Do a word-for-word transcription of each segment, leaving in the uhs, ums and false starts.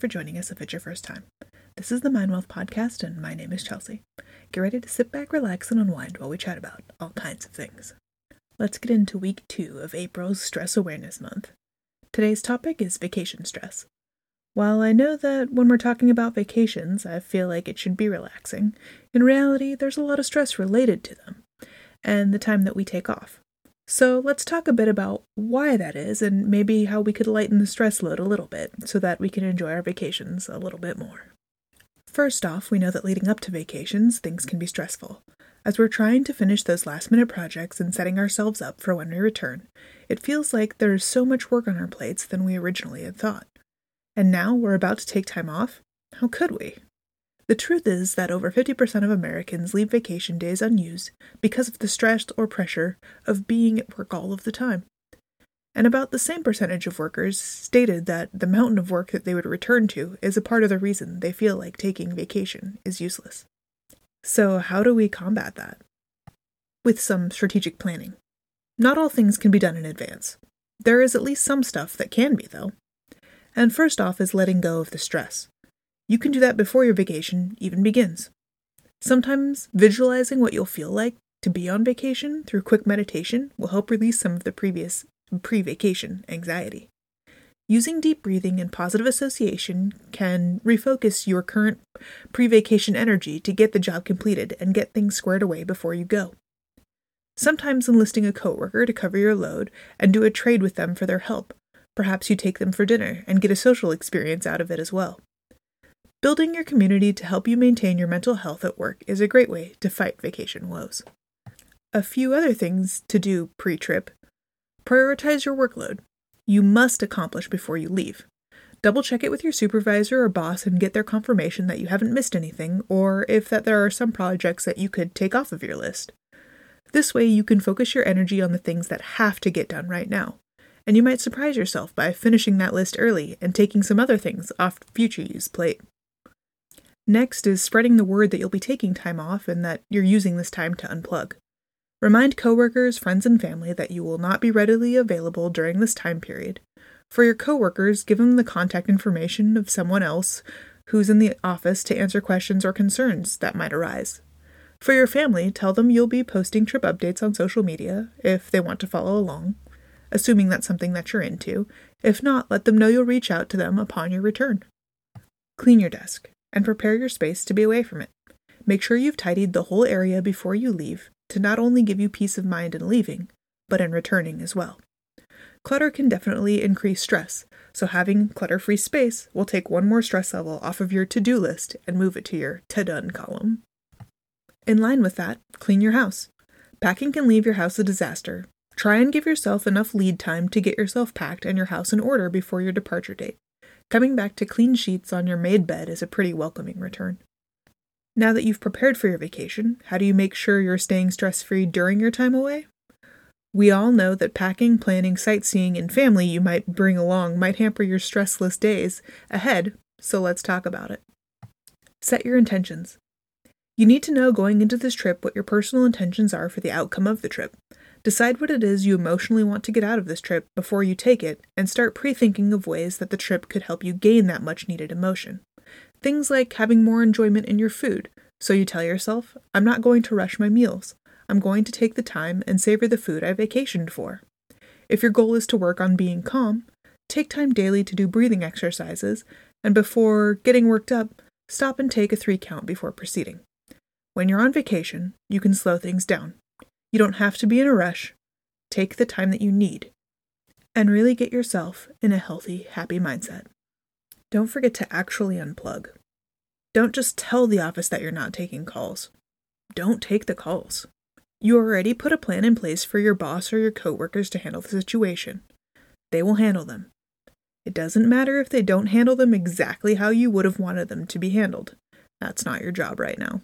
for joining us if it's your first time. This is the Mind Wealth Podcast, and my name is Chelsea. Get ready to sit back, relax, and unwind while we chat about all kinds of things. Let's get into week two of April's Stress Awareness Month. Today's topic is vacation stress. While I know that when we're talking about vacations, I feel like it should be relaxing, in reality, there's a lot of stress related to them and the time that we take off. So let's talk a bit about why that is and maybe how we could lighten the stress load a little bit so that we can enjoy our vacations a little bit more. First off, we know that leading up to vacations, things can be stressful. As we're trying to finish those last-minute projects and setting ourselves up for when we return, it feels like there's so much work on our plates than we originally had thought. And now we're about to take time off? How could we? The truth is that over fifty percent of Americans leave vacation days unused because of the stress or pressure of being at work all of the time. And about the same percentage of workers stated that the mountain of work that they would return to is a part of the reason they feel like taking vacation is useless. So how do we combat that? With some strategic planning. Not all things can be done in advance. There is at least some stuff that can be, though. And first off is letting go of the stress. You can do that before your vacation even begins. Sometimes visualizing what you'll feel like to be on vacation through quick meditation will help release some of the previous pre-vacation anxiety. Using deep breathing and positive association can refocus your current pre-vacation energy to get the job completed and get things squared away before you go. Sometimes enlisting a coworker to cover your load and do a trade with them for their help. Perhaps you take them for dinner and get a social experience out of it as well. Building your community to help you maintain your mental health at work is a great way to fight vacation woes. A few other things to do pre-trip. Prioritize your workload. You must accomplish before you leave. Double check it with your supervisor or boss and get their confirmation that you haven't missed anything, or if that there are some projects that you could take off of your list. This way you can focus your energy on the things that have to get done right now. And you might surprise yourself by finishing that list early and taking some other things off future use plate. Next is spreading the word that you'll be taking time off and that you're using this time to unplug. Remind coworkers, friends, and family that you will not be readily available during this time period. For your coworkers, give them the contact information of someone else who's in the office to answer questions or concerns that might arise. For your family, tell them you'll be posting trip updates on social media if they want to follow along, assuming that's something that you're into. If not, let them know you'll reach out to them upon your return. Clean your desk and prepare your space to be away from it. Make sure you've tidied the whole area before you leave to not only give you peace of mind in leaving, but in returning as well. Clutter can definitely increase stress, so having clutter-free space will take one more stress level off of your to-do list and move it to your to-done column. In line with that, clean your house. Packing can leave your house a disaster. Try and give yourself enough lead time to get yourself packed and your house in order before your departure date. Coming back to clean sheets on your made bed is a pretty welcoming return. Now that you've prepared for your vacation, how do you make sure you're staying stress-free during your time away? We all know that packing, planning, sightseeing, and family you might bring along might hamper your stressless days ahead, so let's talk about it. Set your intentions. You need to know going into this trip what your personal intentions are for the outcome of the trip. Decide what it is you emotionally want to get out of this trip before you take it, and start pre-thinking of ways that the trip could help you gain that much-needed emotion. Things like having more enjoyment in your food, so you tell yourself, I'm not going to rush my meals. I'm going to take the time and savor the food I vacationed for. If your goal is to work on being calm, take time daily to do breathing exercises, and before getting worked up, stop and take a three count before proceeding. When you're on vacation, you can slow things down. You don't have to be in a rush. Take the time that you need and really get yourself in a healthy, happy mindset. Don't forget to actually unplug. Don't just tell the office that you're not taking calls. Don't take the calls. You already put a plan in place for your boss or your coworkers to handle the situation. They will handle them. It doesn't matter if they don't handle them exactly how you would have wanted them to be handled. That's not your job right now.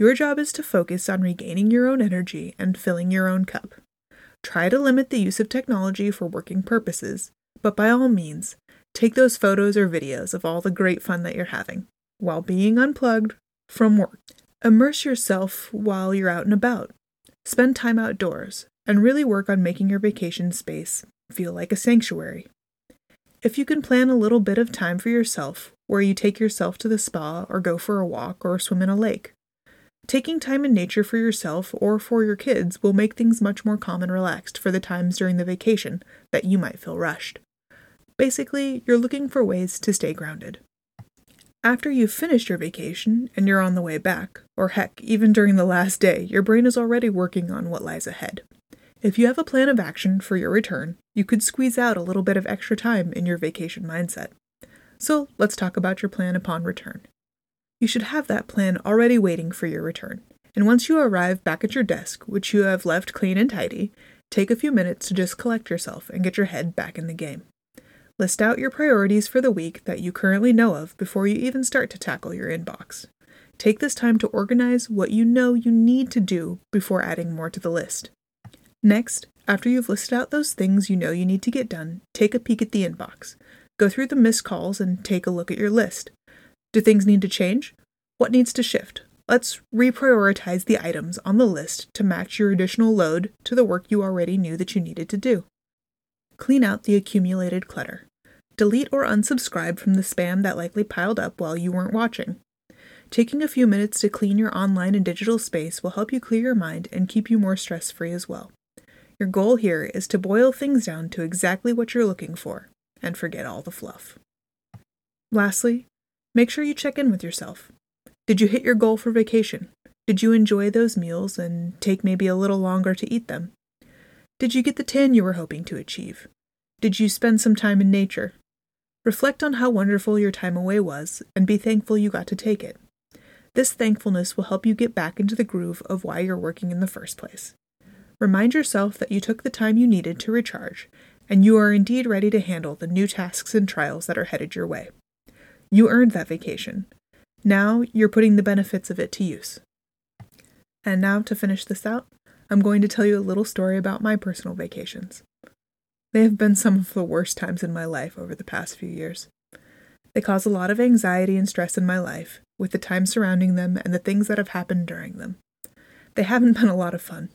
Your job is to focus on regaining your own energy and filling your own cup. Try to limit the use of technology for working purposes, but by all means, take those photos or videos of all the great fun that you're having while being unplugged from work. Immerse yourself while you're out and about. Spend time outdoors and really work on making your vacation space feel like a sanctuary. If you can plan a little bit of time for yourself, where you take yourself to the spa or go for a walk or swim in a lake, taking time in nature for yourself or for your kids will make things much more calm and relaxed for the times during the vacation that you might feel rushed. Basically, you're looking for ways to stay grounded. After you've finished your vacation and you're on the way back, or heck, even during the last day, your brain is already working on what lies ahead. If you have a plan of action for your return, you could squeeze out a little bit of extra time in your vacation mindset. So let's talk about your plan upon return. You should have that plan already waiting for your return, and once you arrive back at your desk, which you have left clean and tidy, take a few minutes to just collect yourself and get your head back in the game. List out your priorities for the week that you currently know of before you even start to tackle your inbox. Take this time to organize what you know you need to do before adding more to the list. Next, after you've listed out those things you know you need to get done, take a peek at the inbox. Go through the missed calls and take a look at your list. Do things need to change? What needs to shift? Let's reprioritize the items on the list to match your additional load to the work you already knew that you needed to do. Clean out the accumulated clutter. Delete or unsubscribe from the spam that likely piled up while you weren't watching. Taking a few minutes to clean your online and digital space will help you clear your mind and keep you more stress-free as well. Your goal here is to boil things down to exactly what you're looking for and forget all the fluff. Lastly, make sure you check in with yourself. Did you hit your goal for vacation? Did you enjoy those meals and take maybe a little longer to eat them? Did you get the tan you were hoping to achieve? Did you spend some time in nature? Reflect on how wonderful your time away was and be thankful you got to take it. This thankfulness will help you get back into the groove of why you're working in the first place. Remind yourself that you took the time you needed to recharge, and you are indeed ready to handle the new tasks and trials that are headed your way. You earned that vacation. Now you're putting the benefits of it to use. And now to finish this out, I'm going to tell you a little story about my personal vacations. They have been some of the worst times in my life over the past few years. They cause a lot of anxiety and stress in my life, with the time surrounding them and the things that have happened during them. They haven't been a lot of fun.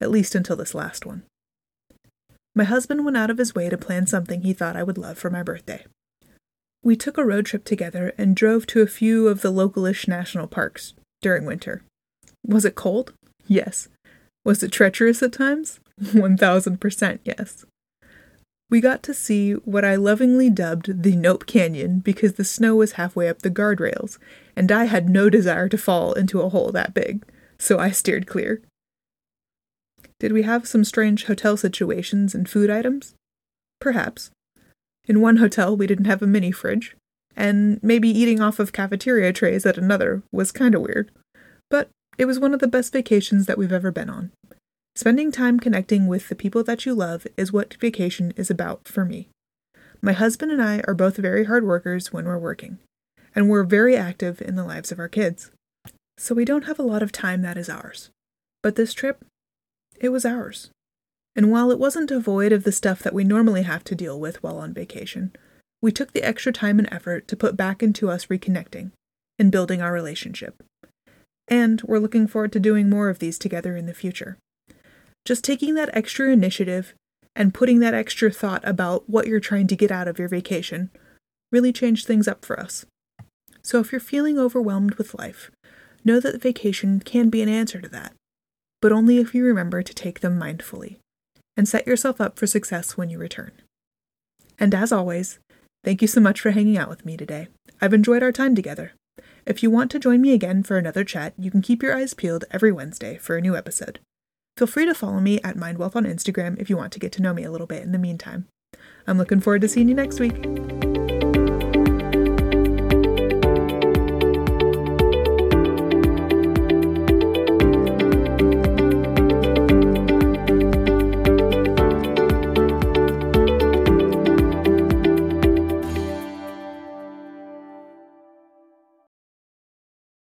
At least until this last one. My husband went out of his way to plan something he thought I would love for my birthday. We took a road trip together and drove to a few of the localish national parks during winter. Was it cold? Yes. Was it treacherous at times? one thousand percent yes. We got to see what I lovingly dubbed the Nope Canyon because the snow was halfway up the guardrails, and I had no desire to fall into a hole that big, so I steered clear. Did we have some strange hotel situations and food items? Perhaps. In one hotel, we didn't have a mini fridge, and maybe eating off of cafeteria trays at another was kind of weird, but it was one of the best vacations that we've ever been on. Spending time connecting with the people that you love is what vacation is about for me. My husband and I are both very hard workers when we're working, and we're very active in the lives of our kids, so we don't have a lot of time that is ours. But this trip, it was ours. And while it wasn't devoid of the stuff that we normally have to deal with while on vacation, we took the extra time and effort to put back into us reconnecting and building our relationship. And we're looking forward to doing more of these together in the future. Just taking that extra initiative and putting that extra thought about what you're trying to get out of your vacation really changed things up for us. So if you're feeling overwhelmed with life, know that vacation can be an answer to that. But only if you remember to take them mindfully, and set yourself up for success when you return. And as always, thank you so much for hanging out with me today. I've enjoyed our time together. If you want to join me again for another chat, you can keep your eyes peeled every Wednesday for a new episode. Feel free to follow me at Mind Wealth on Instagram if you want to get to know me a little bit in the meantime. I'm looking forward to seeing you next week.